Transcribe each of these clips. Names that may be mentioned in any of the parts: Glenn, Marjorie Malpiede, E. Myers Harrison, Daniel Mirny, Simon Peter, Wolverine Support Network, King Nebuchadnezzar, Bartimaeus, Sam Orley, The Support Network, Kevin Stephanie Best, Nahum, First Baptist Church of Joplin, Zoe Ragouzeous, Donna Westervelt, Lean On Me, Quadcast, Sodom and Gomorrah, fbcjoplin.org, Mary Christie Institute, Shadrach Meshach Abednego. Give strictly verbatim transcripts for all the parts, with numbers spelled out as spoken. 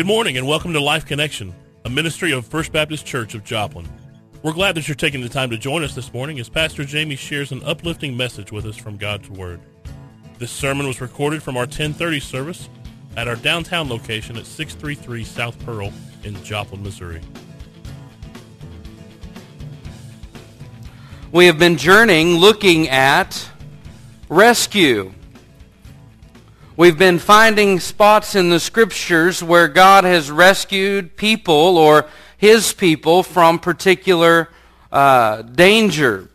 Good morning and welcome to Life Connection, a ministry of First Baptist Church of Joplin. We're glad that you're taking the time to join us this morning as Pastor Jamie shares an uplifting message with us from God's Word. This sermon was recorded from our ten thirty service at our downtown location at six thirty-three South Pearl in Joplin, Missouri. We have been journeying looking at rescue. We've been finding spots in the Scriptures where God has rescued people or his people from particular uh, danger.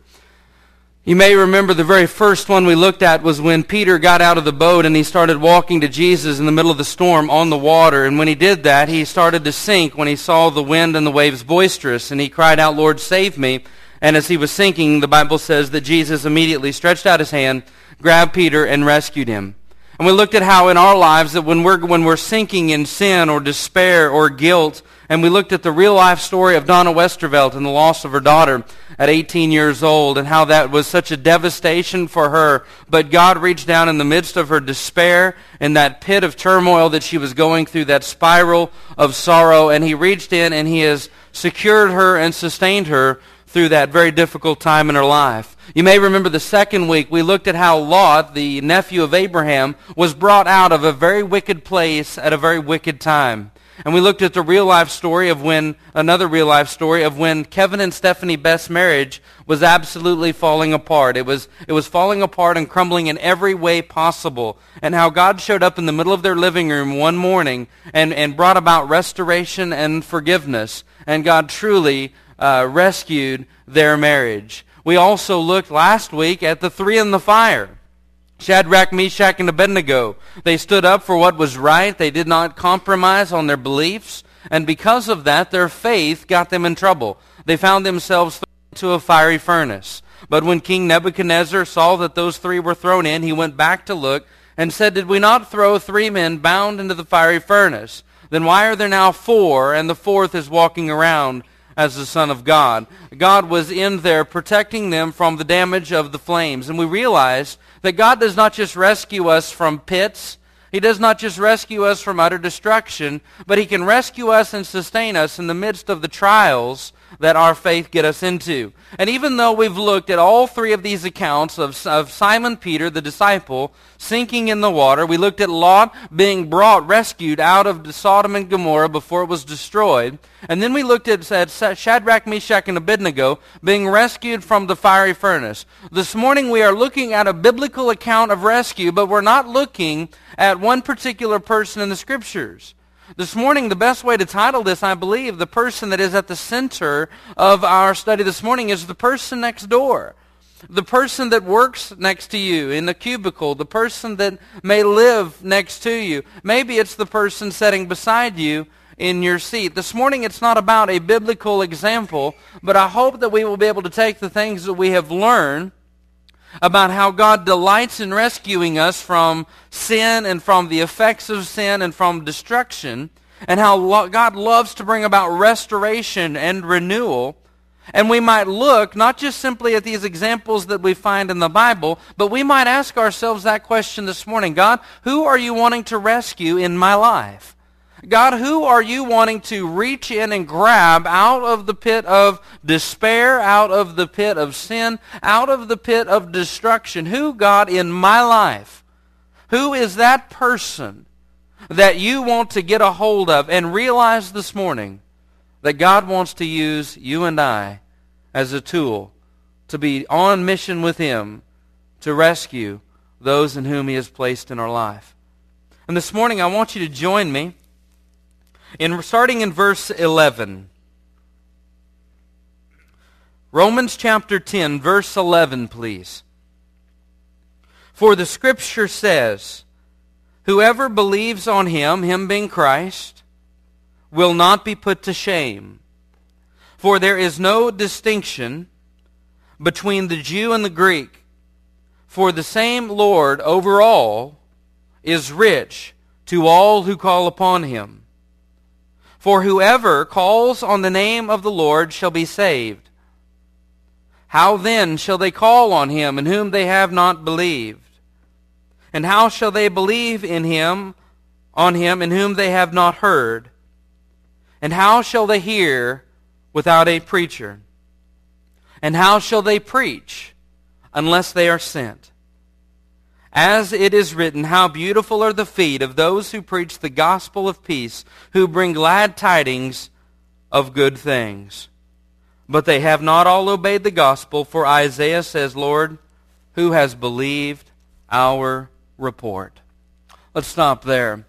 You may remember the very first one we looked at was when Peter got out of the boat and he started walking to Jesus in the middle of the storm on the water. And when he did that, he started to sink when he saw the wind and the waves boisterous. And he cried out, "Lord, save me." And as he was sinking, the Bible says that Jesus immediately stretched out his hand, grabbed Peter, and rescued him. And we looked at how in our lives that when we're when we're sinking in sin or despair or guilt, and we looked at the real-life story of Donna Westervelt and the loss of her daughter at eighteen years old, and how that was such a devastation for her. But God reached down in the midst of her despair and that pit of turmoil that she was going through, that spiral of sorrow, and he reached in and he has secured her and sustained her through that very difficult time in her life. You may remember the second week we looked at how Lot, the nephew of Abraham, was brought out of a very wicked place at a very wicked time. And we looked at the real-life story of when, another real-life story of when Kevin and Stephanie Best's marriage was absolutely falling apart. It was, it was falling apart and crumbling in every way possible. And how God showed up in the middle of their living room one morning and, and brought about restoration and forgiveness. And God truly uh, rescued their marriage. We also looked last week at the three in the fire. Shadrach, Meshach, and Abednego. They stood up for what was right. They did not compromise on their beliefs. And because of that, their faith got them in trouble. They found themselves thrown into a fiery furnace. But when King Nebuchadnezzar saw that those three were thrown in, he went back to look and said, "Did we not throw three men bound into the fiery furnace? Then why are there now four, and the fourth is walking around as the Son of God?" God was in there protecting them from the damage of the flames. And we realized that God does not just rescue us from pits. He does not just rescue us from utter destruction, but he can rescue us and sustain us in the midst of the trials that our faith get us into. And even though we've looked at all three of these accounts of, of Simon Peter, the disciple, sinking in the water, we looked at Lot being brought, rescued out of Sodom and Gomorrah before it was destroyed, and then we looked at, at Shadrach, Meshach, and Abednego being rescued from the fiery furnace. This morning we are looking at a biblical account of rescue, but we're not looking at one particular person in the Scriptures. This morning, the best way to title this, I believe, the person that is at the center of our study this morning is the person next door, the person that works next to you in the cubicle, the person that may live next to you. Maybe it's the person sitting beside you in your seat. This morning, it's not about a biblical example, but I hope that we will be able to take the things that we have learned about how God delights in rescuing us from sin and from the effects of sin and from destruction, and how lo- God loves to bring about restoration and renewal. And we might look not just simply at these examples that we find in the Bible, but we might ask ourselves that question this morning. God, who are you wanting to rescue in my life? God, who are you wanting to reach in and grab out of the pit of despair, out of the pit of sin, out of the pit of destruction? Who, God, in my life, who is that person that you want to get a hold of and realize this morning that God wants to use you and I as a tool to be on mission with him to rescue those in whom he has placed in our life? And this morning I want you to join me In starting in verse eleven. Romans chapter ten, verse eleven, please. "For the Scripture says, whoever believes on him," him being Christ, "will not be put to shame. For there is no distinction between the Jew and the Greek. For the same Lord over all is rich to all who call upon him. For whoever calls on the name of the Lord shall be saved. How then shall they call on him in whom they have not believed? And how shall they believe in him, on him in whom they have not heard? And how shall they hear without a preacher? And how shall they preach unless they are sent? As it is written, how beautiful are the feet of those who preach the gospel of peace, who bring glad tidings of good things. But they have not all obeyed the gospel, for Isaiah says, Lord, who has believed our report? Let's stop there.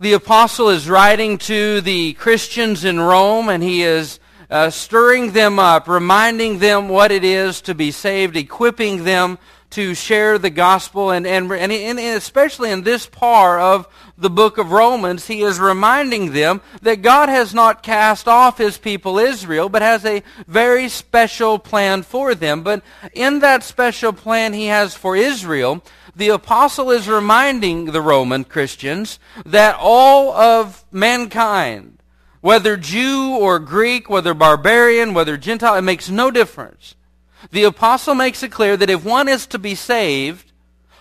The apostle is writing to the Christians in Rome, and he is uh, stirring them up, reminding them what it is to be saved, equipping them to share the gospel, and, and, and especially in this part of the book of Romans, he is reminding them that God has not cast off his people Israel, but has a very special plan for them. But in that special plan he has for Israel, the apostle is reminding the Roman Christians that all of mankind, whether Jew or Greek, whether barbarian, whether Gentile, it makes no difference. The apostle makes it clear that if one is to be saved,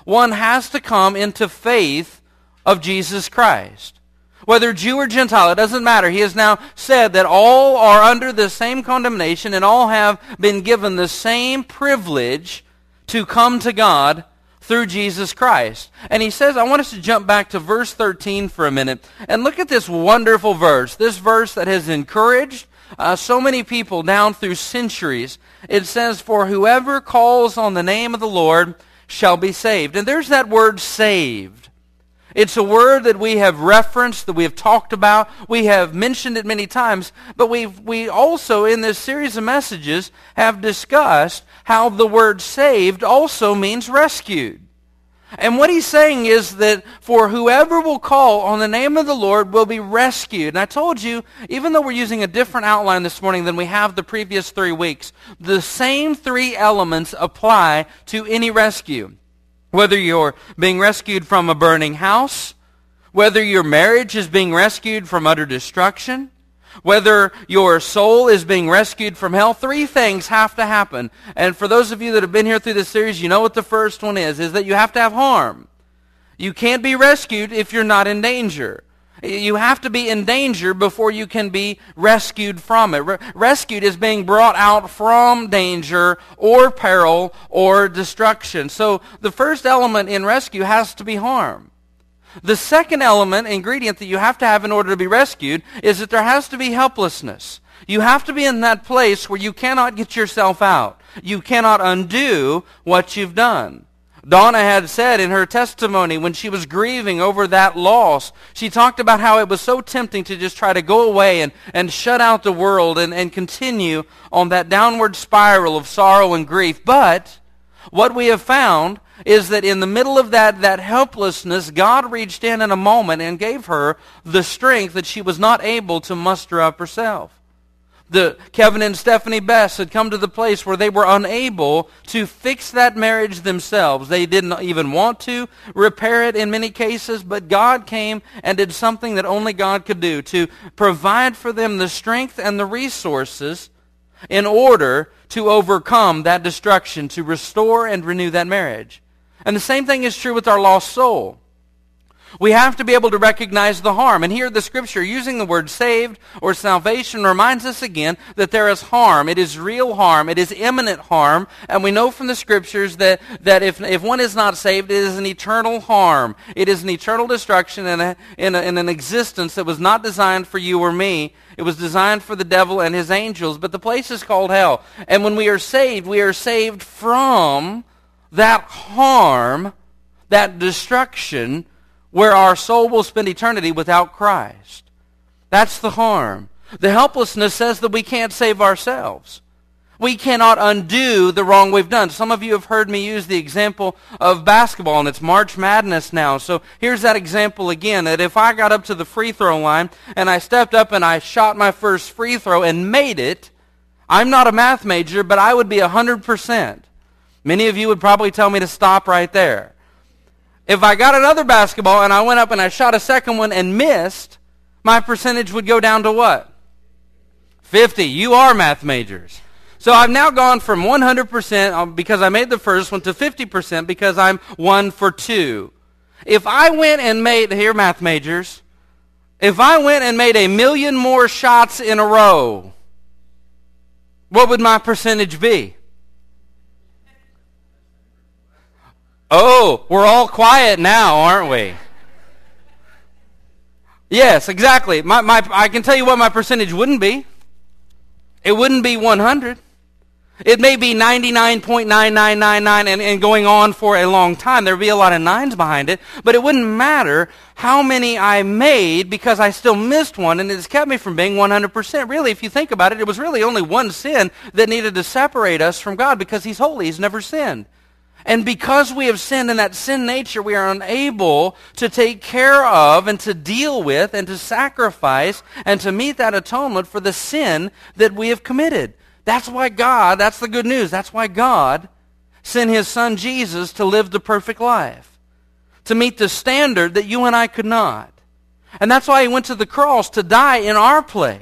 one has to come into faith of Jesus Christ. Whether Jew or Gentile, it doesn't matter. He has now said that all are under the same condemnation and all have been given the same privilege to come to God through Jesus Christ. And he says, I want us to jump back to verse thirteen for a minute and look at this wonderful verse, this verse that has encouraged Uh, so many people down through centuries. It says, for whoever calls on the name of the Lord shall be saved. And there's that word saved. It's a word that we have referenced, that we have talked about. We have mentioned it many times. But we we also, in this series of messages, have discussed how the word saved also means rescued. And what he's saying is that for whoever will call on the name of the Lord will be rescued. And I told you, even though we're using a different outline this morning than we have the previous three weeks, the same three elements apply to any rescue. Whether you're being rescued from a burning house, whether your marriage is being rescued from utter destruction, whether your soul is being rescued from hell, three things have to happen. And for those of you that have been here through this series, you know what the first one is, is that you have to have harm. You can't be rescued if you're not in danger. You have to be in danger before you can be rescued from it. Re- rescued is being brought out from danger or peril or destruction. So the first element in rescue has to be harm. The second element, ingredient that you have to have in order to be rescued is that there has to be helplessness. You have to be in that place where you cannot get yourself out. You cannot undo what you've done. Donna had said in her testimony when she was grieving over that loss, she talked about how it was so tempting to just try to go away and, and shut out the world and, and continue on that downward spiral of sorrow and grief. But what we have found is that in the middle of that, that helplessness, God reached in in a moment and gave her the strength that she was not able to muster up herself. The Kevin and Stephanie Best had come to the place where they were unable to fix that marriage themselves. They didn't even want to repair it in many cases, but God came and did something that only God could do to provide for them the strength and the resources in order to overcome that destruction, to restore and renew that marriage. And the same thing is true with our lost soul. We have to be able to recognize the harm. And here the scripture, using the word saved or salvation, reminds us again that there is harm. It is real harm. It is imminent harm. And we know from the scriptures that, that if, if one is not saved, it is an eternal harm. It is an eternal destruction in, a, in, a, in an existence that was not designed for you or me. It was designed for the devil and his angels. But the place is called hell. And when we are saved, we are saved from that harm, that destruction, where our soul will spend eternity without Christ. That's the harm. The helplessness says that we can't save ourselves. We cannot undo the wrong we've done. Some of you have heard me use the example of basketball, and it's March Madness now. So here's that example again, that if I got up to the free throw line and I stepped up and I shot my first free throw and made it, I'm not a math major, but I would be one hundred percent. Many of you would probably tell me to stop right there. If I got another basketball and I went up and I shot a second one and missed, my percentage would go down to what? fifty. You are math majors. So I've now gone from one hundred percent because I made the first one to fifty percent because I'm one for two. If I went and made, here math majors, If I went and made a million more shots in a row, what would my percentage be? Oh, we're all quiet now, aren't we? Yes, exactly. My, my, I can tell you what my percentage wouldn't be. It wouldn't be one hundred. It may be ninety-nine point nine nine nine nine and, and going on for a long time. There would be a lot of nines behind it, but it wouldn't matter how many I made because I still missed one, and it's kept me from being one hundred percent. Really, if you think about it, it was really only one sin that needed to separate us from God because He's holy. He's never sinned. And because we have sinned in that sin nature, we are unable to take care of and to deal with and to sacrifice and to meet that atonement for the sin that we have committed. That's why God, that's the good news, that's why God sent His Son Jesus to live the perfect life, to meet the standard that you and I could not. And that's why He went to the cross to die in our place.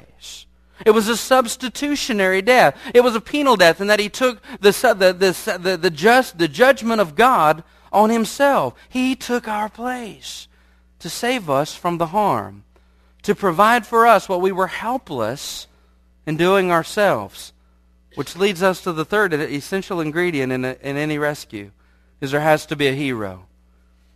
It was a substitutionary death. It was a penal death in that He took the, the, the, the, just, the judgment of God on Himself. He took our place to save us from the harm, to provide for us what we were helpless in doing ourselves, which leads us to the third essential ingredient in, a, in any rescue, is there has to be a hero.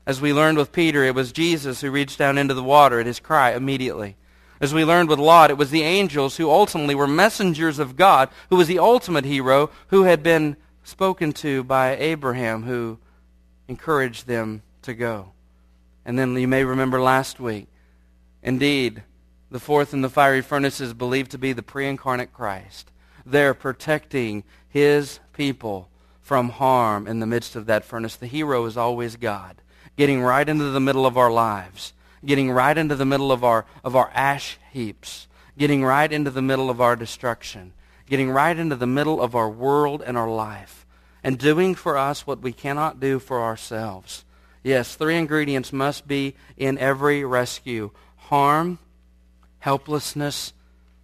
As we learned with Peter, it was Jesus who reached down into the water at his cry immediately. As we learned with Lot, it was the angels who ultimately were messengers of God, who was the ultimate hero, who had been spoken to by Abraham, who encouraged them to go. And then you may remember last week, indeed, the fourth in the fiery furnace is believed to be the pre-incarnate Christ, there protecting His people from harm in the midst of that furnace. The hero is always God, getting right into the middle of our lives, getting right into the middle of our of our ash heaps, getting right into the middle of our destruction, getting right into the middle of our world and our life, and doing for us what we cannot do for ourselves. Yes, three ingredients must be in every rescue: harm, helplessness,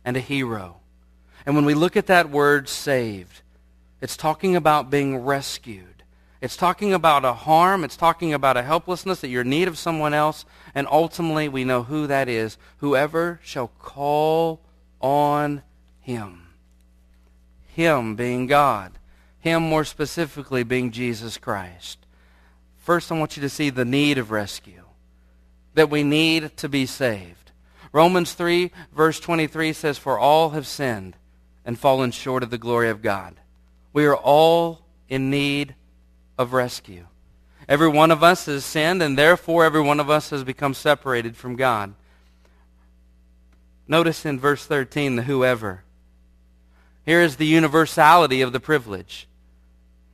and a hero. And when we look at that word saved, it's talking about being rescued. It's talking about a harm. It's talking about a helplessness, that you're in need of someone else. And ultimately, we know who that is. Whoever shall call on Him. Him being God. Him, more specifically, being Jesus Christ. First, I want you to see the need of rescue, that we need to be saved. Romans three, verse twenty-three says, "For all have sinned and fallen short of the glory of God." We are all in need of of rescue. Every one of us has sinned, and therefore every one of us has become separated from God. Notice in verse thirteen, the whoever. Here is the universality of the privilege,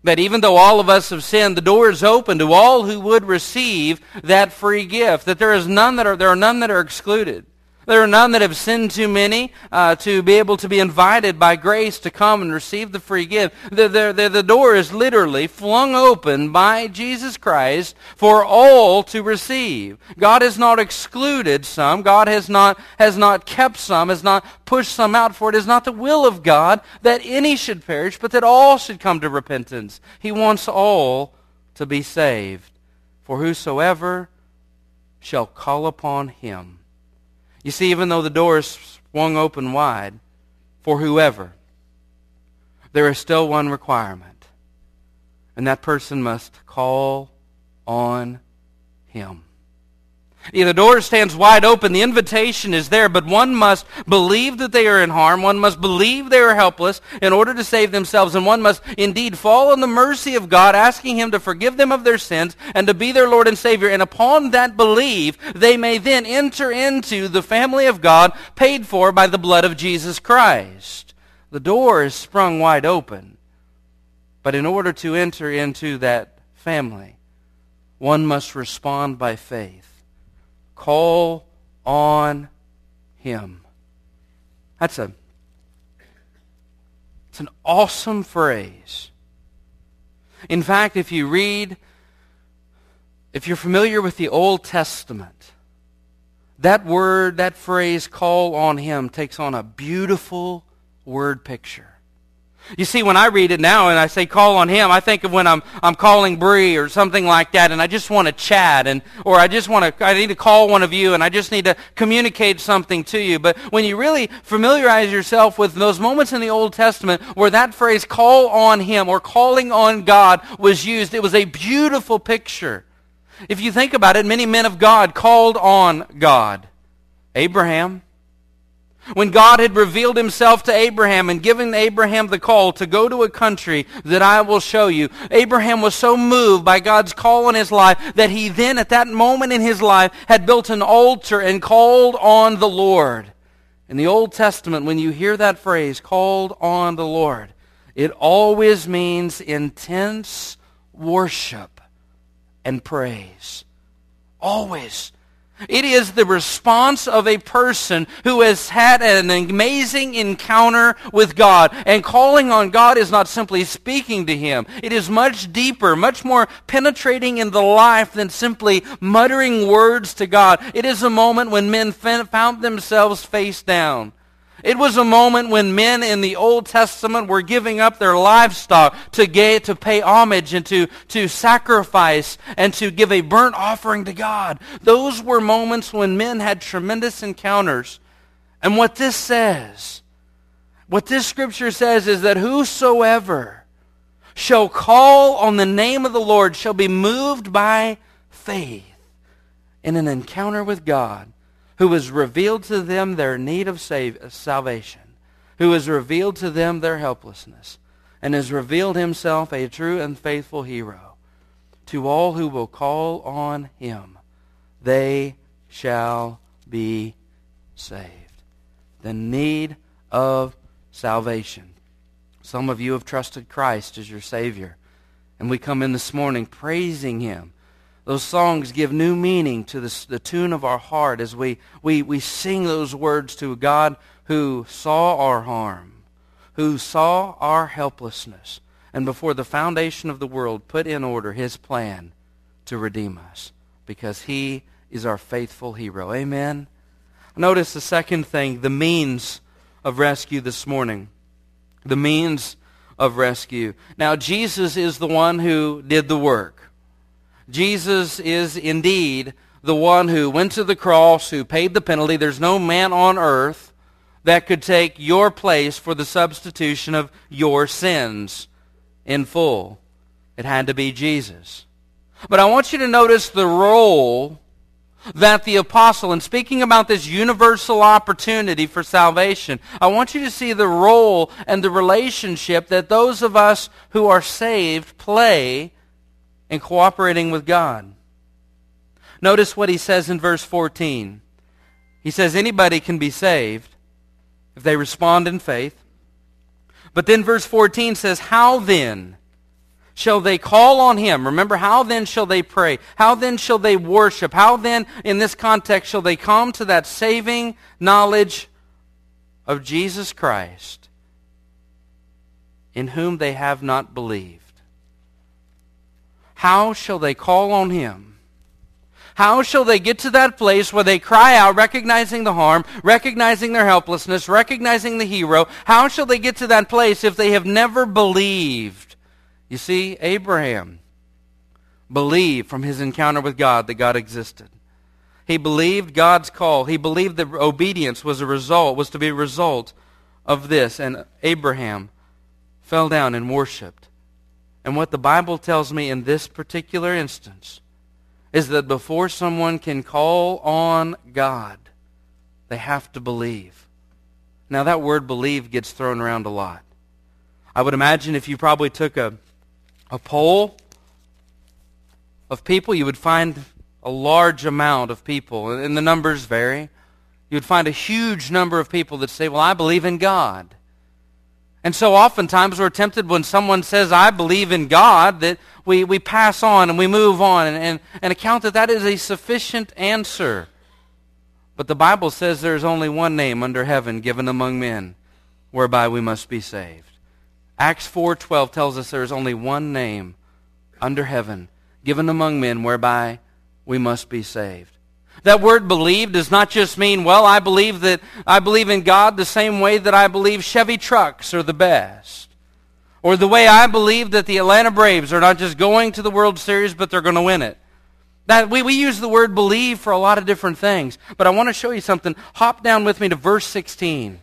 that even though all of us have sinned, the door is open to all who would receive that free gift, that there is none that are there are none that are excluded. There are none that have sinned too many uh, to be able to be invited by grace to come and receive the free gift. The, the, the, the door is literally flung open by Jesus Christ for all to receive. God has not excluded some. God has not, has not kept some, has not pushed some out, for it is not the will of God that any should perish, but that all should come to repentance. He wants all to be saved. For whosoever shall call upon Him. You see, even though the door is swung open wide for whoever, there is still one requirement, and that person must call on Him. Yeah, the door stands wide open, the invitation is there, but one must believe that they are in harm, one must believe they are helpless in order to save themselves, and one must indeed fall on the mercy of God, asking Him to forgive them of their sins and to be their Lord and Savior. And upon that belief, they may then enter into the family of God, paid for by the blood of Jesus Christ. The door is sprung wide open, but in order to enter into that family, one must respond by faith. Call on Him. That's a, it's an awesome phrase. In fact, if you read, if you're familiar with the Old Testament, that word, that phrase, call on Him, takes on a beautiful word picture. You see, when I read it now and I say call on him, I think of when I'm I'm calling Bree or something like that, and I just want to chat, and or I just want to I need to call one of you, and I just need to communicate something to you. But when you really familiarize yourself with those moments in the Old Testament where that phrase "call on him" or "calling on God" was used, it was a beautiful picture. If you think about it, many men of God called on God. Abraham. When God had revealed himself to Abraham and given Abraham the call to go to a country that I will show you, Abraham was so moved by God's call on his life that he then, at that moment in his life, had built an altar and called on the Lord. In the Old Testament, when you hear that phrase, called on the Lord, it always means intense worship and praise. Always. It is the response of a person who has had an amazing encounter with God. And calling on God is not simply speaking to him. It is much deeper, much more penetrating in the life than simply muttering words to God. It is a moment when men found themselves face down. It was a moment when men in the Old Testament were giving up their livestock to get, to pay homage and to, to sacrifice and to give a burnt offering to God. Those were moments when men had tremendous encounters. And what this says, what this scripture says is that whosoever shall call on the name of the Lord shall be moved by faith in an encounter with God, who has revealed to them their need of save, salvation, who has revealed to them their helplessness, and has revealed himself a true and faithful hero. To all who will call on him, they shall be saved. The need of salvation. Some of you have trusted Christ as your Savior, and we come in this morning praising him. Those songs give new meaning to the, the tune of our heart as we, we, we sing those words to a God who saw our harm, who saw our helplessness, and before the foundation of the world put in order his plan to redeem us, because he is our faithful hero. Amen? Notice the second thing, the means of rescue this morning. The means of rescue. Now, Jesus is the one who did the work. Jesus is indeed the one who went to the cross, who paid the penalty. There's no man on earth that could take your place for the substitution of your sins in full. It had to be Jesus. But I want you to notice the role that the apostle, in speaking about this universal opportunity for salvation, I want you to see the role and the relationship that those of us who are saved play and cooperating with God. Notice what he says in verse fourteen. He says anybody can be saved if they respond in faith. But then verse fourteen says, how then shall they call on him? Remember, how then shall they pray? How then shall they worship? How then, in this context, shall they come to that saving knowledge of Jesus Christ, in whom they have not believed? How shall they call on him? How shall they get to that place where they cry out, recognizing the harm, recognizing their helplessness, recognizing the hero? How shall they get to that place if they have never believed? You see, Abraham believed from his encounter with God that God existed. He believed God's call. He believed that obedience was a result, was to be a result of this. And Abraham fell down and worshiped. And what the Bible tells me in this particular instance is that before someone can call on God, they have to believe. Now, that word believe gets thrown around a lot. I would imagine if you probably took a, a poll of people, you would find a large amount of people, and the numbers vary. You would find a huge number of people that say, well, I believe in God. And so oftentimes we're tempted when someone says, I believe in God, that we, we pass on and we move on and, and, and account that that is a sufficient answer. But the Bible says there is only one name under heaven given among men whereby we must be saved. Acts four twelve tells us there is only one name under heaven given among men whereby we must be saved. That word believe does not just mean, well, I believe that I believe in God the same way that I believe Chevy trucks are the best. Or the way I believe that the Atlanta Braves are not just going to the World Series, but they're going to win it. That we, we use the word believe for a lot of different things. But I want to show you something. Hop down with me to verse sixteen.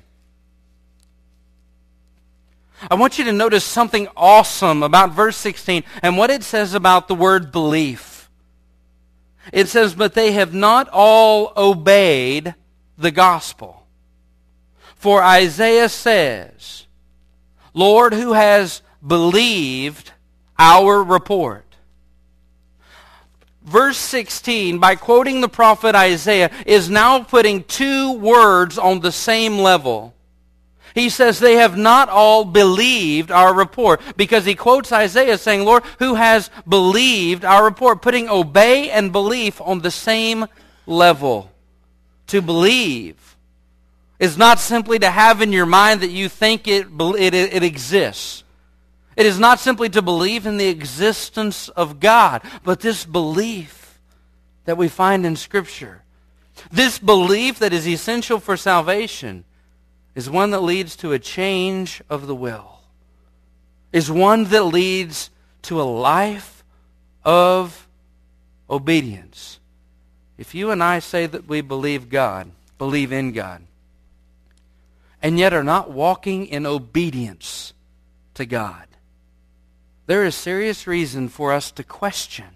I want you to notice something awesome about verse sixteen and what it says about the word belief. It says, but they have not all obeyed the gospel. For Isaiah says, Lord, who has believed our report? Verse sixteen, by quoting the prophet Isaiah, is now putting two words on the same level. He says they have not all believed our report, because he quotes Isaiah saying, Lord, who has believed our report? Putting obey and belief on the same level. To believe is not simply to have in your mind that you think it, it, it exists. It is not simply to believe in the existence of God, but this belief that we find in Scripture, this belief that is essential for salvation, is one that leads to a change of the will, is one that leads to a life of obedience. If you and I say that we believe God, believe in God, and yet are not walking in obedience to God, there is serious reason for us to question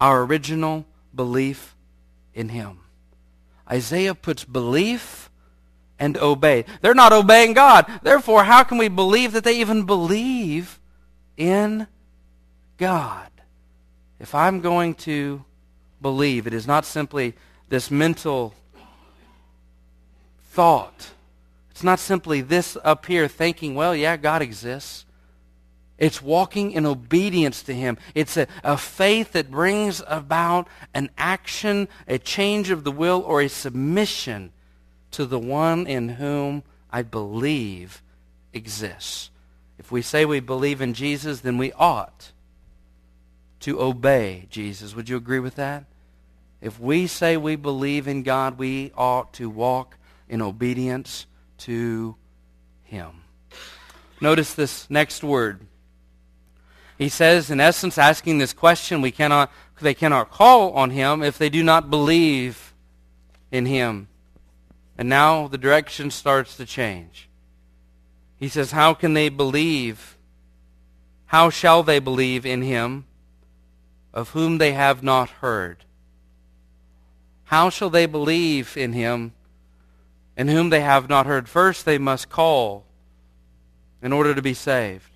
our original belief in Him. Isaiah puts belief and obey. They're not obeying God. Therefore, how can we believe that they even believe in God? If I'm going to believe, it is not simply this mental thought. It's not simply this up here thinking, well, yeah, God exists. It's walking in obedience to Him. It's a, a faith that brings about an action, a change of the will, or a submission to the one in whom I believe exists. If we say we believe in Jesus, then we ought to obey Jesus. Would you agree with that? If we say we believe in God, we ought to walk in obedience to Him. Notice this next word. He says, in essence, asking this question, we cannot, they cannot call on Him if they do not believe in Him. And now the direction starts to change. He says, how can they believe? How shall they believe in Him of whom they have not heard? How shall they believe in Him in whom they have not heard? First, they must call in order to be saved.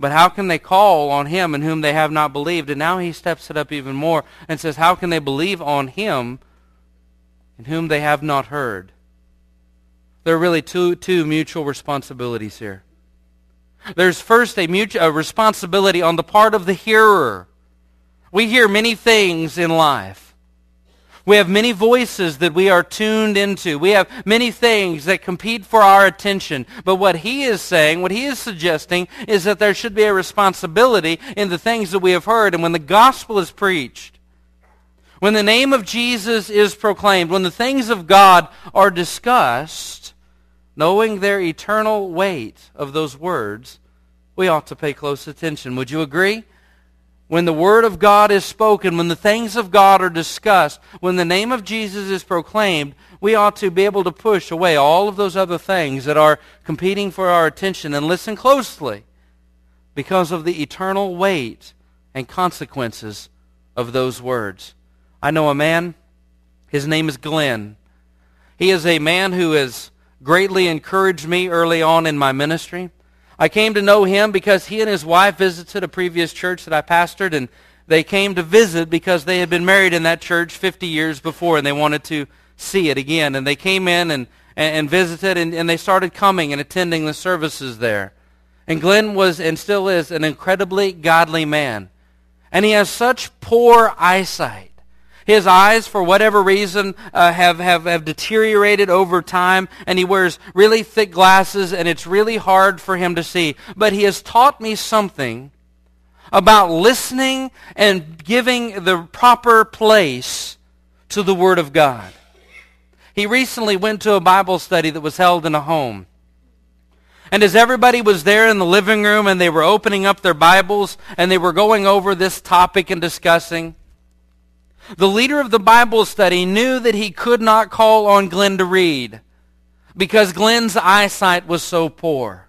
But how can they call on Him in whom they have not believed? And now he steps it up even more and says, how can they believe on Him in whom they have not heard? There are really two, two mutual responsibilities here. There's first a, mutual, a responsibility on the part of the hearer. We hear many things in life. We have many voices that we are tuned into. We have many things that compete for our attention. But what he is saying, what he is suggesting, is that there should be a responsibility in the things that we have heard. And when the gospel is preached, when the name of Jesus is proclaimed, when the things of God are discussed, knowing their eternal weight of those words, we ought to pay close attention. Would you agree? When the word of God is spoken, when the things of God are discussed, when the name of Jesus is proclaimed, we ought to be able to push away all of those other things that are competing for our attention and listen closely because of the eternal weight and consequences of those words. I know a man, his name is Glenn. He is a man who has greatly encouraged me early on in my ministry. I came to know him because he and his wife visited a previous church that I pastored, and they came to visit because they had been married in that church fifty years before, and they wanted to see it again. And they came in and, and, and visited, and, and they started coming and attending the services there. And Glenn was, and still is, an incredibly godly man. And he has such poor eyesight. His eyes, for whatever reason, uh, have, have, have deteriorated over time, and he wears really thick glasses, and it's really hard for him to see. But he has taught me something about listening and giving the proper place to the Word of God. He recently went to a Bible study that was held in a home. And as everybody was there in the living room and they were opening up their Bibles and they were going over this topic and discussing, the leader of the Bible study knew that he could not call on Glenn to read because Glenn's eyesight was so poor.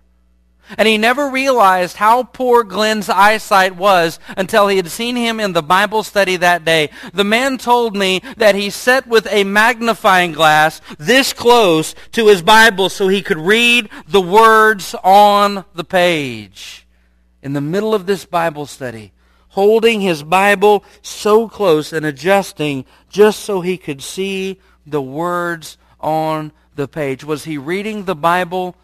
And he never realized how poor Glenn's eyesight was until he had seen him in the Bible study that day. The man told me that he sat with a magnifying glass this close to his Bible so he could read the words on the page. In the middle of this Bible study, holding his Bible so close and adjusting just so he could see the words on the page. Was he reading the Bible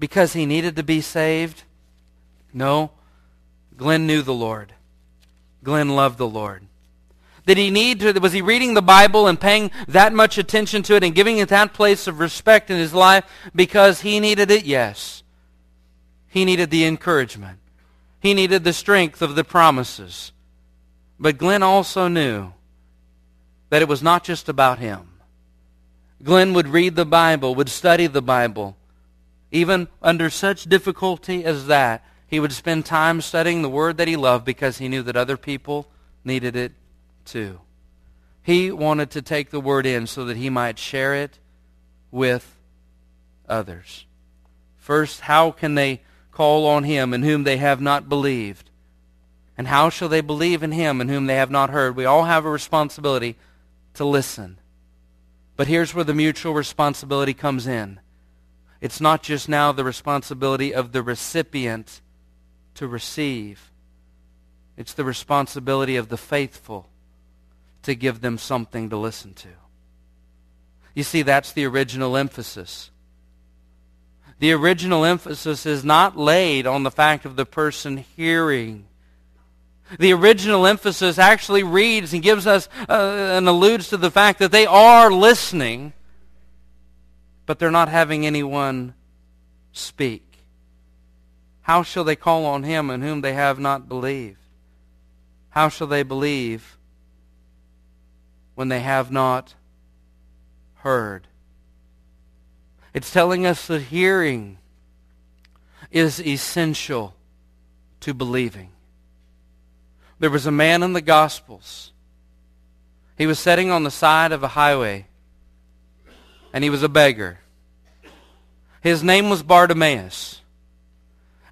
because he needed to be saved? No. Glenn knew the Lord. Glenn loved the Lord. Did he need to, was he reading the Bible and paying that much attention to it and giving it that place of respect in his life because he needed it? Yes. He needed the encouragement. He needed the strength of the promises. But Glenn also knew that it was not just about him. Glenn would read the Bible, would study the Bible. Even under such difficulty as that, he would spend time studying the word that he loved because he knew that other people needed it too. He wanted to take the word in so that he might share it with others. First, how can they call on him in whom they have not believed? And how shall they believe in him in whom they have not heard? We all have a responsibility to listen. But here's where the mutual responsibility comes in. It's not just now the responsibility of the recipient to receive. It's the responsibility of the faithful to give them something to listen to. You see, that's the original emphasis. The original emphasis is not laid on the fact of the person hearing. The original emphasis actually reads and gives us uh, and alludes to the fact that they are listening, but they're not having anyone speak. How shall they call on him in whom they have not believed? How shall they believe when they have not heard? It's telling us that hearing is essential to believing. There was a man in the Gospels. He was sitting on the side of a highway, and he was a beggar. His name was Bartimaeus.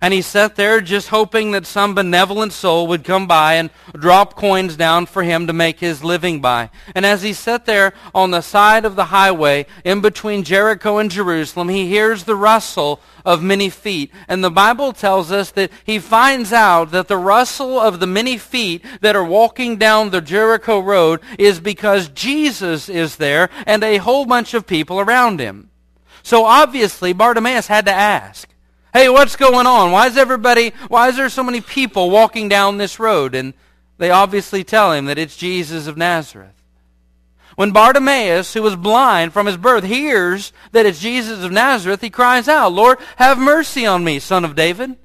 And he sat there just hoping that some benevolent soul would come by and drop coins down for him to make his living by. And as he sat there on the side of the highway in between Jericho and Jerusalem, he hears the rustle of many feet. And the Bible tells us that he finds out that the rustle of the many feet that are walking down the Jericho road is because Jesus is there and a whole bunch of people around him. So obviously Bartimaeus had to ask, "Hey, what's going on? Why is everybody, why is there so many people walking down this road?" And they obviously tell him that it's Jesus of Nazareth. When Bartimaeus, who was blind from his birth, hears that it's Jesus of Nazareth, he cries out, "Lord, have mercy on me, Son of David."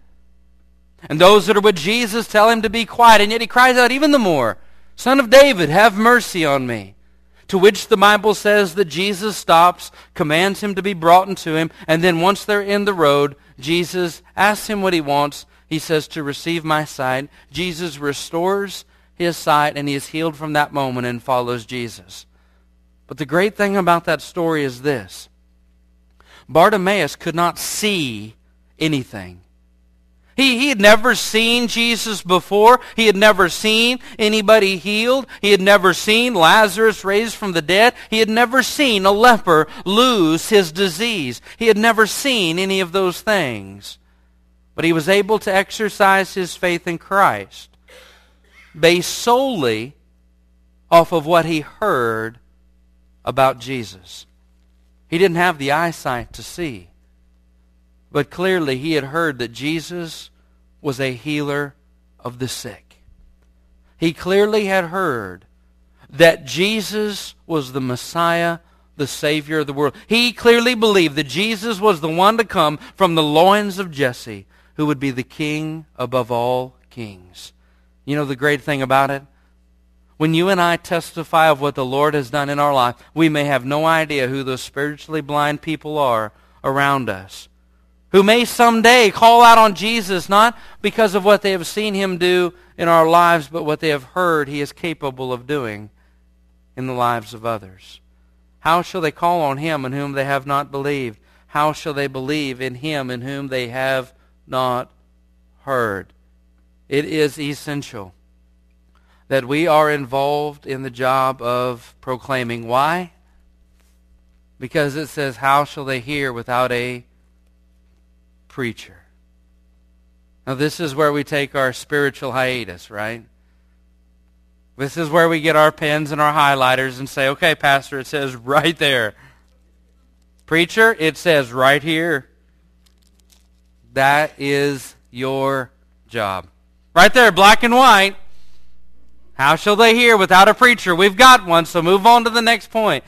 And those that are with Jesus tell him to be quiet, and yet he cries out even the more, "Son of David, have mercy on me." To which the Bible says that Jesus stops, commands him to be brought into him, and then once they're in the road, Jesus asks him what he wants. He says, "To receive my sight." Jesus restores his sight, and he is healed from that moment and follows Jesus. But the great thing about that story is this. Bartimaeus could not see anything. He, he had never seen Jesus before. He had never seen anybody healed. He had never seen Lazarus raised from the dead. He had never seen a leper lose his disease. He had never seen any of those things. But he was able to exercise his faith in Christ based solely off of what he heard about Jesus. He didn't have the eyesight to see. But clearly he had heard that Jesus was a healer of the sick. He clearly had heard that Jesus was the Messiah, the Savior of the world. He clearly believed that Jesus was the one to come from the loins of Jesse, who would be the king above all kings. You know the great thing about it? When you and I testify of what the Lord has done in our life, we may have no idea who those spiritually blind people are around us, who may someday call out on Jesus, not because of what they have seen him do in our lives, but what they have heard he is capable of doing in the lives of others. How shall they call on him in whom they have not believed? How shall they believe in him in whom they have not heard? It is essential that we are involved in the job of proclaiming. Why? Because it says, how shall they hear without a preacher? Now this is where we take our spiritual hiatus, right? This is where we get our pens and our highlighters and say, okay, Pastor, it says right there. Preacher, it says right here. That is your job. Right there, black and white. How shall they hear without a preacher? We've got one, so move on to the next point.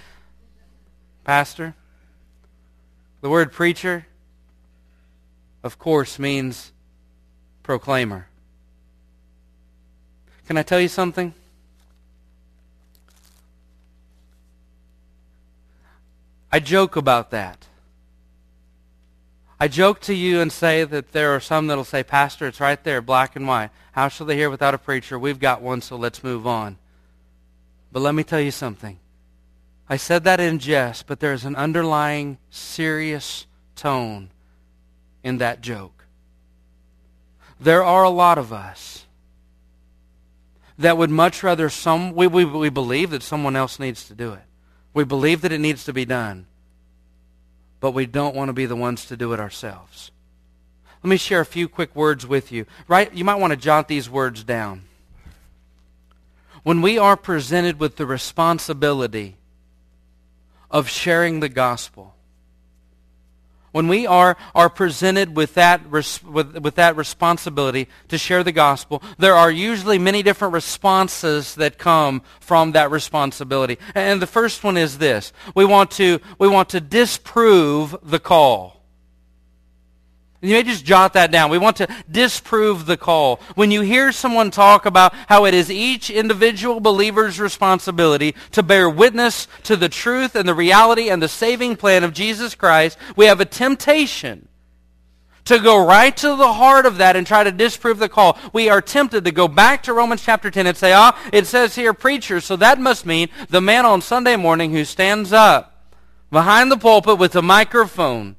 Pastor, the word preacher, of course, means proclaimer. Can I tell you something? I joke about that. I joke to you and say that there are some that will say, Pastor, it's right there, black and white. How shall they hear without a preacher? We've got one, so let's move on. But let me tell you something. I said that in jest, but there's an underlying serious tone in that joke. There are a lot of us that would much rather some, we, we, we believe that someone else needs to do it. We believe that it needs to be done. But we don't want to be the ones to do it ourselves. Let me share a few quick words with you. Right? You might want to jot these words down. When we are presented with the responsibility of sharing the gospel, when we are, are presented with that, res, with, with that responsibility to share the gospel, there are usually many different responses that come from that responsibility. And the first one is this. We want to, we want to disprove the call. You may just jot that down. We want to disprove the call. When you hear someone talk about how it is each individual believer's responsibility to bear witness to the truth and the reality and the saving plan of Jesus Christ, we have a temptation to go right to the heart of that and try to disprove the call. We are tempted to go back to Romans chapter ten and say, ah, it says here, preacher, so that must mean the man on Sunday morning who stands up behind the pulpit with a microphone.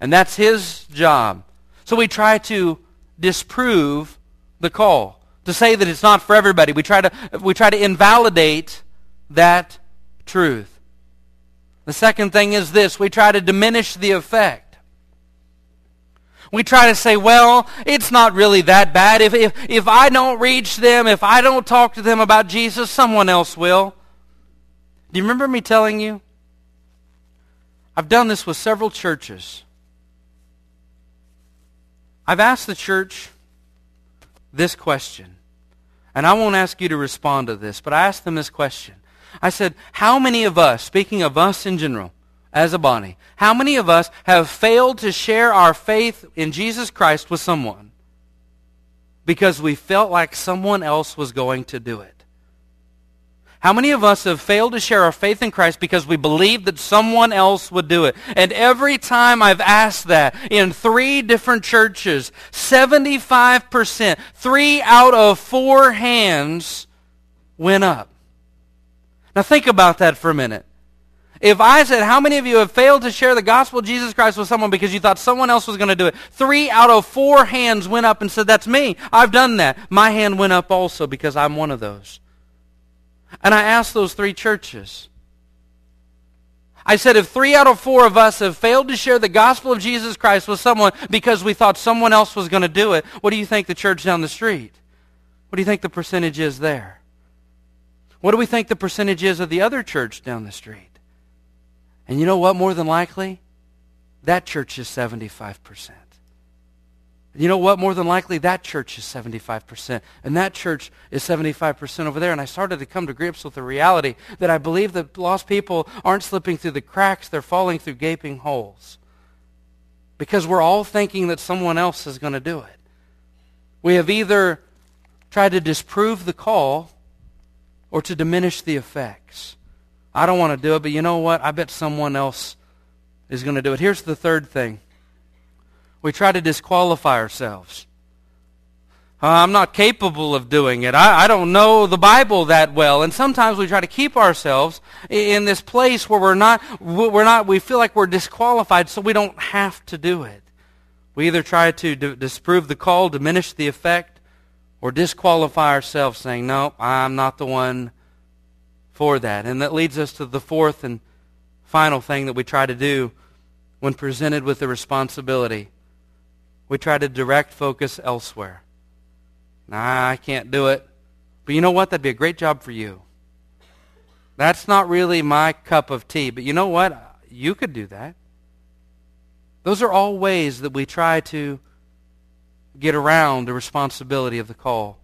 And that's his job. So we try to disprove the call, to say that it's not for everybody. We try to we try to invalidate that truth. The second thing is this. We try to diminish the effect. We try to say, well, it's not really that bad. If, if, if I don't reach them, if I don't talk to them about Jesus, someone else will. Do you remember me telling you? I've done this with several churches. I've asked the church this question, and I won't ask you to respond to this, but I asked them this question. I said, how many of us, speaking of us in general, as a body, how many of us have failed to share our faith in Jesus Christ with someone because we felt like someone else was going to do it? How many of us have failed to share our faith in Christ because we believed that someone else would do it? And every time I've asked that in three different churches, seventy-five percent, three out of four hands went up. Now think about that for a minute. If I said, how many of you have failed to share the gospel of Jesus Christ with someone because you thought someone else was going to do it? Three out of four hands went up and said, that's me. I've done that. My hand went up also because I'm one of those. And I asked those three churches. I said, if three out of four of us have failed to share the gospel of Jesus Christ with someone because we thought someone else was going to do it, what do you think the church down the street? What do you think the percentage is there? What do we think the percentage is of the other church down the street? And you know what? More than likely, that church is seventy-five percent. You know what? More than likely, that church is seventy-five percent. And that church is seventy-five percent over there. And I started to come to grips with the reality that I believe that lost people aren't slipping through the cracks. They're falling through gaping holes. Because we're all thinking that someone else is going to do it. We have either tried to disprove the call or to diminish the effects. I don't want to do it, but you know what? I bet someone else is going to do it. Here's the third thing. We try to disqualify ourselves. I'm not capable of doing it. I, I don't know the Bible that well. And sometimes we try to keep ourselves in this place where we're not, we're not, we feel like we're disqualified, so we don't have to do it. We either try to d- disprove the call, diminish the effect, or disqualify ourselves, saying, no, I'm not the one for that. And that leads us to the fourth and final thing that we try to do when presented with the responsibility. We try to direct focus elsewhere. Nah, I can't do it. But you know what? That'd be a great job for you. That's not really my cup of tea. But you know what? You could do that. Those are all ways that we try to get around the responsibility of the call.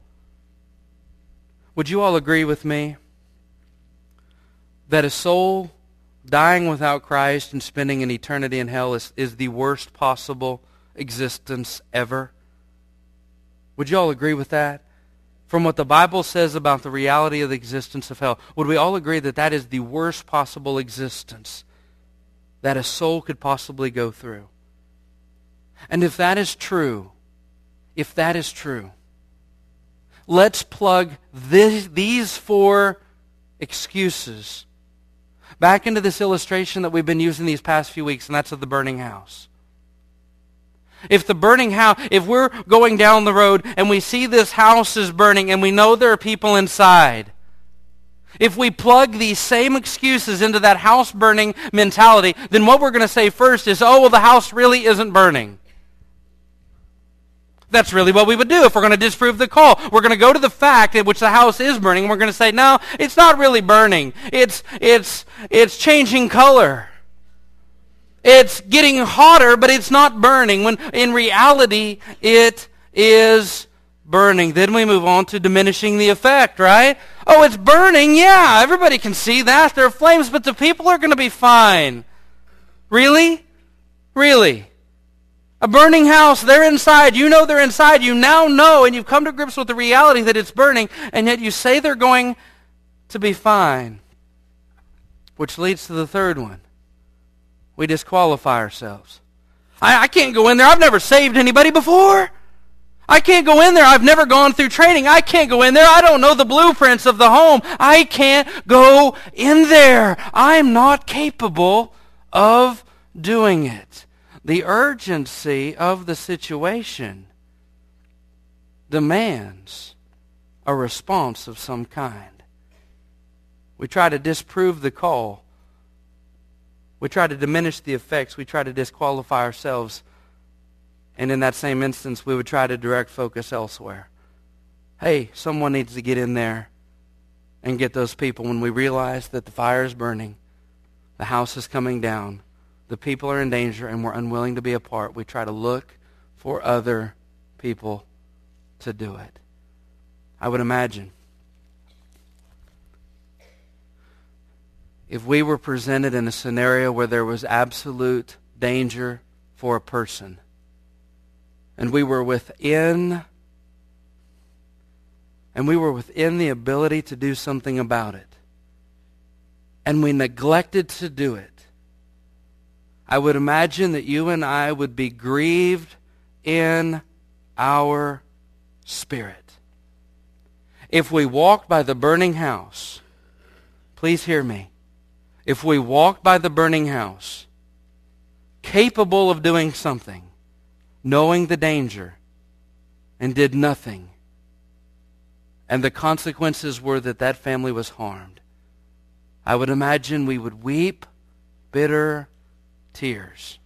Would you all agree with me that a soul dying without Christ and spending an eternity in hell is, is the worst possible existence ever? Would you all agree with that? From what the Bible says about the reality of the existence of hell, would we all agree that that is the worst possible existence that a soul could possibly go through? And if that is true, if that is true, let's plug this, these four excuses back into this illustration that we've been using these past few weeks, and that's of the burning house. If the burning house, if we're going down the road and we see this house is burning and we know there are people inside, if we plug these same excuses into that house burning mentality, then what we're going to say first is, oh, well, the house really isn't burning. That's really what we would do if we're going to disprove the call. We're going to go to the fact at which the house is burning, and we're going to say, no, it's not really burning. It's, it's, it's changing color. It's getting hotter, but it's not burning, when in reality it is burning. Then we move on to diminishing the effect, right? Oh, it's burning, yeah, everybody can see that. There are flames, but the people are going to be fine. Really? Really? A burning house, they're inside. You know they're inside. You now know, and you've come to grips with the reality that it's burning, and yet you say they're going to be fine. Which leads to the third one. We disqualify ourselves. I, I can't go in there. I've never saved anybody before. I can't go in there. I've never gone through training. I can't go in there. I don't know the blueprints of the home. I can't go in there. I'm not capable of doing it. The urgency of the situation demands a response of some kind. We try to disprove the call. We try to diminish the effects. We try to disqualify ourselves. And in that same instance, we would try to direct focus elsewhere. Hey, someone needs to get in there and get those people. When we realize that the fire is burning, the house is coming down, the people are in danger, and we're unwilling to be a part, we try to look for other people to do it. I would imagine if we were presented in a scenario where there was absolute danger for a person, and we were within, and we were within the ability to do something about it, and we neglected to do it, I would imagine that you and I would be grieved in our spirit. If we walked by the burning house, please hear me, if we walk by the burning house, capable of doing something, knowing the danger, and did nothing, and the consequences were that that family was harmed, I would imagine we would weep bitter tears.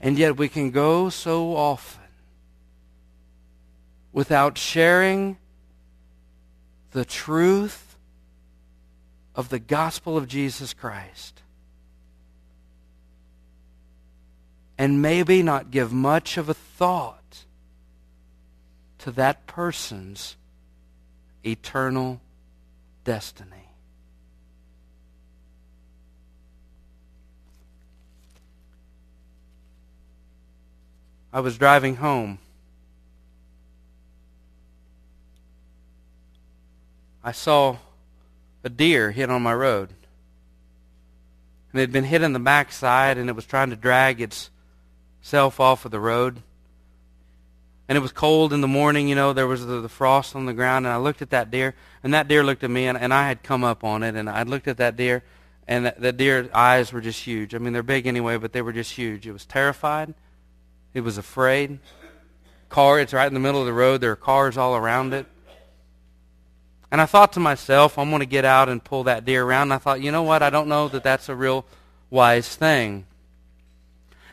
And yet we can go so often without sharing the truth of the gospel of Jesus Christ, and maybe not give much of a thought to that person's eternal destiny. I was driving home. I saw a deer hit on my road. And it had been hit in the backside, and it was trying to drag its self off of the road. And it was cold in the morning, you know, there was the, the frost on the ground, and I looked at that deer, and that deer looked at me, and, and I had come up on it, and I looked at that deer, and that, that deer's eyes were just huge. I mean, they're big anyway, but they were just huge. It was terrified. It was afraid. Car, it's right in the middle of the road. There are cars all around it. And I thought to myself, I'm going to get out and pull that deer around. And I thought, you know what, I don't know that that's a real wise thing.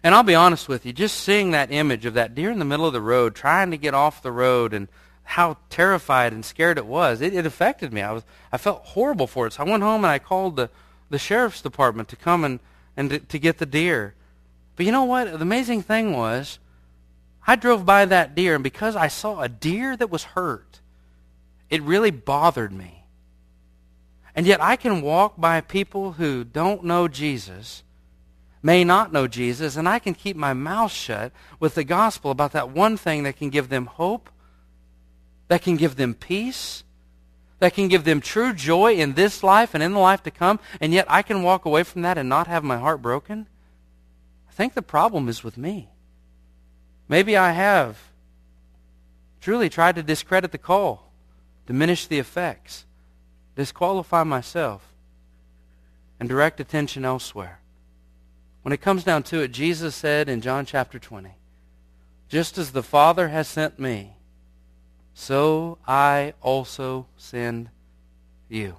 And I'll be honest with you, just seeing that image of that deer in the middle of the road, trying to get off the road, and how terrified and scared it was, it, it affected me. I was, I felt horrible for it. So I went home and I called the, the sheriff's department to come and, and to, to get the deer. But you know what? The amazing thing was, I drove by that deer, and because I saw a deer that was hurt, it really bothered me. And yet I can walk by people who don't know Jesus, may not know Jesus, and I can keep my mouth shut with the gospel about that one thing that can give them hope, that can give them peace, that can give them true joy in this life and in the life to come, and yet I can walk away from that and not have my heart broken. I think the problem is with me. Maybe I have truly tried to discredit the call, diminish the effects, disqualify myself, and direct attention elsewhere. When it comes down to it, Jesus said in John chapter twenty, "Just as the Father has sent me, so I also send you."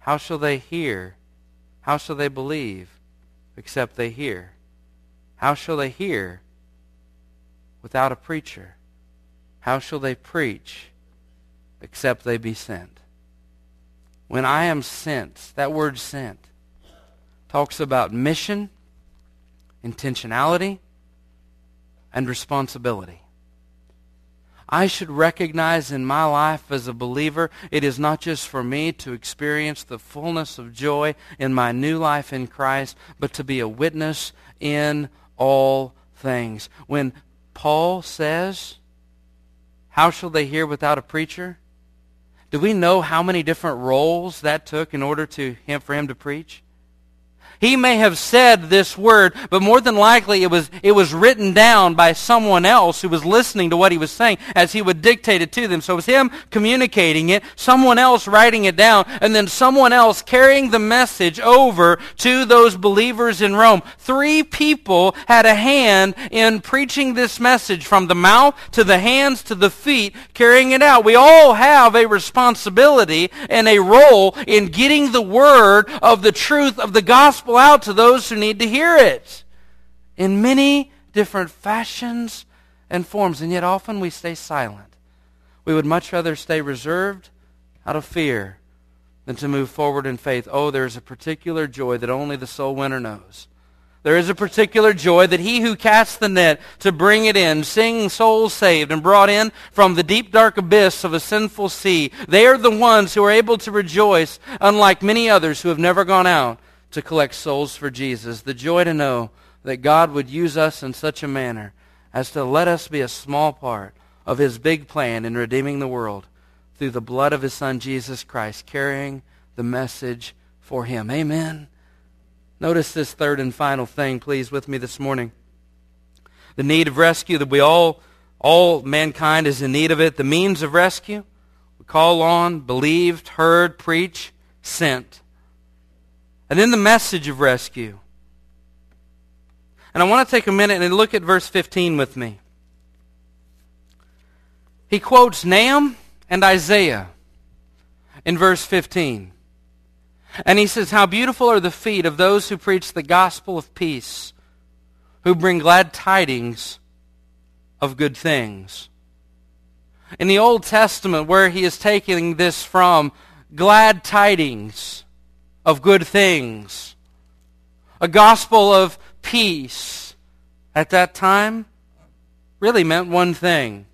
How shall they hear? How shall they believe except they hear? How shall they hear without a preacher? How shall they preach except they be sent? When I am sent, that word sent talks about mission, intentionality, and responsibility. I should recognize in my life as a believer, it is not just for me to experience the fullness of joy in my new life in Christ, but to be a witness in all things. When Paul says, "How shall they hear without a preacher?" do we know how many different roles that took in order to him, for him to preach? He may have said this word, but more than likely it was it was written down by someone else who was listening to what he was saying as he would dictate it to them. So it was him communicating it, someone else writing it down, and then someone else carrying the message over to those believers in Rome. Three people had a hand in preaching this message, from the mouth to the hands to the feet, carrying it out. We all have a responsibility and a role in getting the word of the truth of the gospel out to those who need to hear it in many different fashions and forms, and yet often we stay silent. We would much rather stay reserved out of fear than to move forward in faith. Oh, there is a particular joy that only the soul winner knows. There is a particular joy that he who casts the net to bring it in, seeing souls saved and brought in from the deep dark abyss of a sinful sea, they are the ones who are able to rejoice, unlike many others who have never gone out to collect souls for Jesus. The joy to know that God would use us in such a manner as to let us be a small part of his big plan in redeeming the world through the blood of his Son, Jesus Christ, carrying the message for him. Amen. Notice this third and final thing, please, with me this morning. The need of rescue, that we all, all mankind is in need of it. The means of rescue, we call on, believed, heard, preached, sent. And then the message of rescue. And I want to take a minute and look at verse fifteen with me. He quotes Nahum and Isaiah in verse fifteen. And he says, "How beautiful are the feet of those who preach the gospel of peace, who bring glad tidings of good things." In the Old Testament, where he is taking this from, glad tidings of good things, a gospel of peace at that time really meant one thing.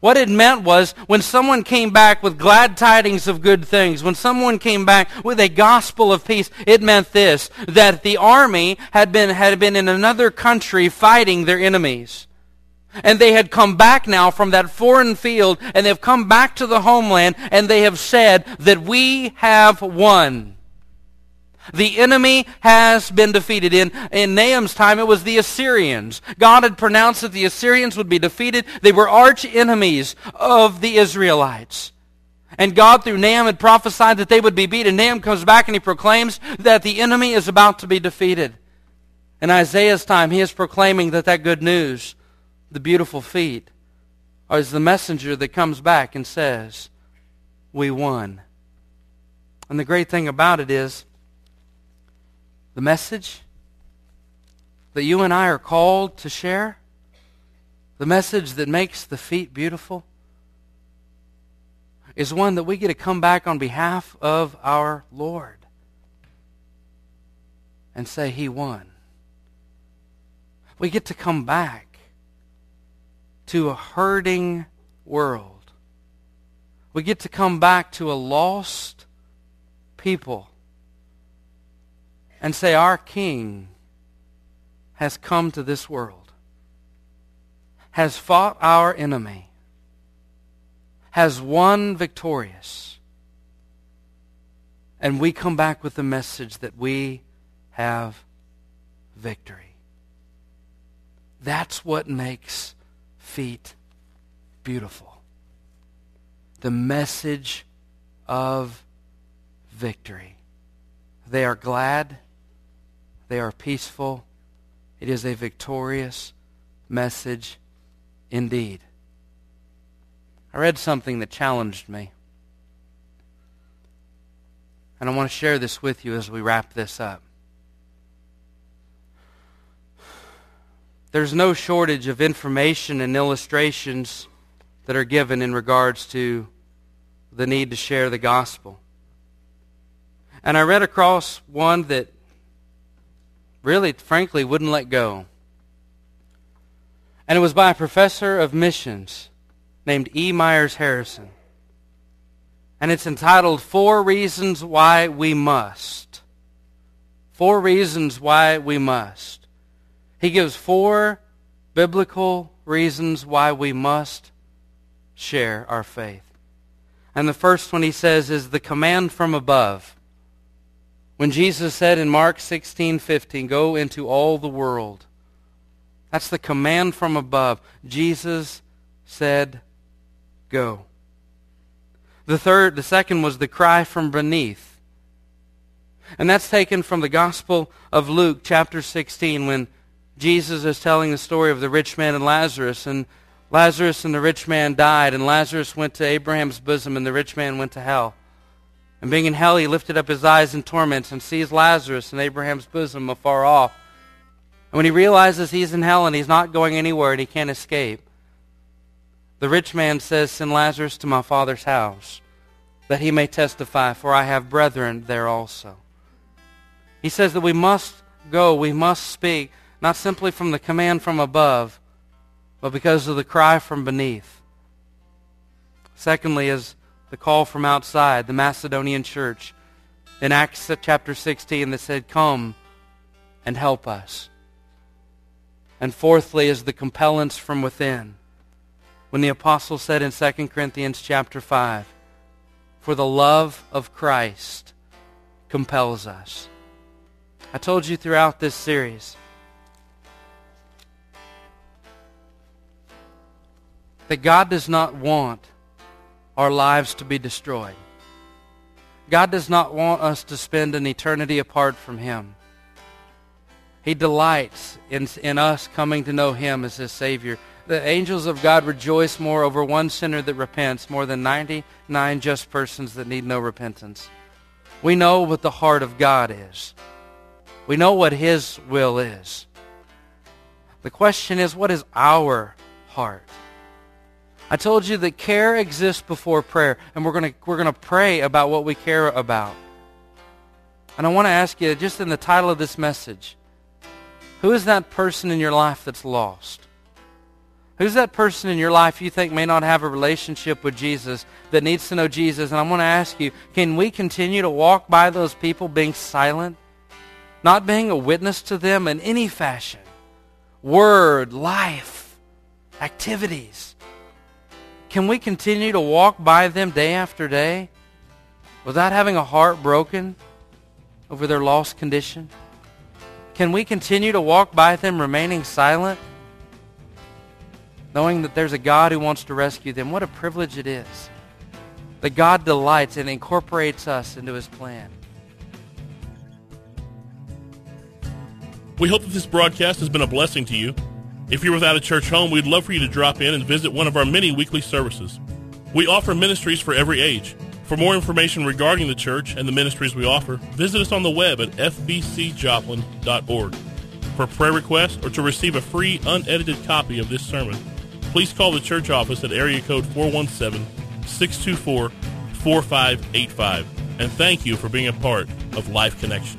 What it meant was, when someone came back with glad tidings of good things, when someone came back with a gospel of peace, it meant this, that the army had been had been in another country fighting their enemies. And they had come back now from that foreign field, and they've come back to the homeland, and they have said that we have won. The enemy has been defeated. In, in Nahum's time, it was the Assyrians. God had pronounced that the Assyrians would be defeated. They were arch enemies of the Israelites. And God, through Nahum, had prophesied that they would be beaten. Nahum comes back and he proclaims that the enemy is about to be defeated. In Isaiah's time, he is proclaiming that that good news, the beautiful feet, is the messenger that comes back and says, we won. And the great thing about it is, the message that you and I are called to share, the message that makes the feet beautiful, is one that we get to come back on behalf of our Lord and say He won. We get to come back to a hurting world. We get to come back to a lost people and say, our King has come to this world, has fought our enemy, has won victorious, and we come back with the message that we have victory. That's what makes feet beautiful. The message of victory. They are glad. They are peaceful. It is a victorious message indeed. I read something that challenged me, and I want to share this with you as we wrap this up. There's no shortage of information and illustrations that are given in regards to the need to share the gospel. And I read across one that really, frankly, wouldn't let go. And it was by a professor of missions named E. Myers Harrison. And it's entitled, Four Reasons Why We Must. Four Reasons Why We Must. He gives four biblical reasons why we must share our faith. And the first one, he says, is the command from above. When Jesus said in Mark sixteen fifteen, go into all the world. That's the command from above. Jesus said, go. The third, the second was the cry from beneath. And that's taken from the Gospel of Luke, chapter sixteen, when Jesus is telling the story of the rich man and Lazarus. And Lazarus and the rich man died, and Lazarus went to Abraham's bosom, and the rich man went to hell. And being in hell, he lifted up his eyes in torments and sees Lazarus in Abraham's bosom afar off. And when he realizes he's in hell and he's not going anywhere and he can't escape, the rich man says, send Lazarus to my father's house, that he may testify, for I have brethren there also. He says that we must go, we must speak, not simply from the command from above, but because of the cry from beneath. Secondly is the call from outside, the Macedonian church in Acts chapter sixteen that said, come and help us. And fourthly is the compellence from within, when the apostle said in Second Corinthians chapter five, for the love of Christ compels us. I told you throughout this series that God does not want our lives to be destroyed. God does not want us to spend an eternity apart from Him. He delights in, in us coming to know Him as His Savior. The angels of God rejoice more over one sinner that repents more than ninety-nine just persons that need no repentance. We know what the heart of God is. We know what His will is. The question is, what is our heart? I told you that care exists before prayer, and we're going we're going to pray about what we care about. And I want to ask you, just in the title of this message, who is that person in your life that's lost? Who's that person in your life you think may not have a relationship with Jesus that needs to know Jesus? And I want to ask you, can we continue to walk by those people being silent, not being a witness to them in any fashion? Word, life, activities. Can we continue to walk by them day after day without having a heart broken over their lost condition? Can we continue to walk by them remaining silent, knowing that there's a God who wants to rescue them? What a privilege it is that God delights and incorporates us into his plan. We hope that this broadcast has been a blessing to you. If you're without a church home, we'd love for you to drop in and visit one of our many weekly services. We offer ministries for every age. For more information regarding the church and the ministries we offer, visit us on the web at f b c joplin dot org. For prayer requests or to receive a free, unedited copy of this sermon, please call the church office at area code four one seven, six two four, four five eight five. And thank you for being a part of Life Connection.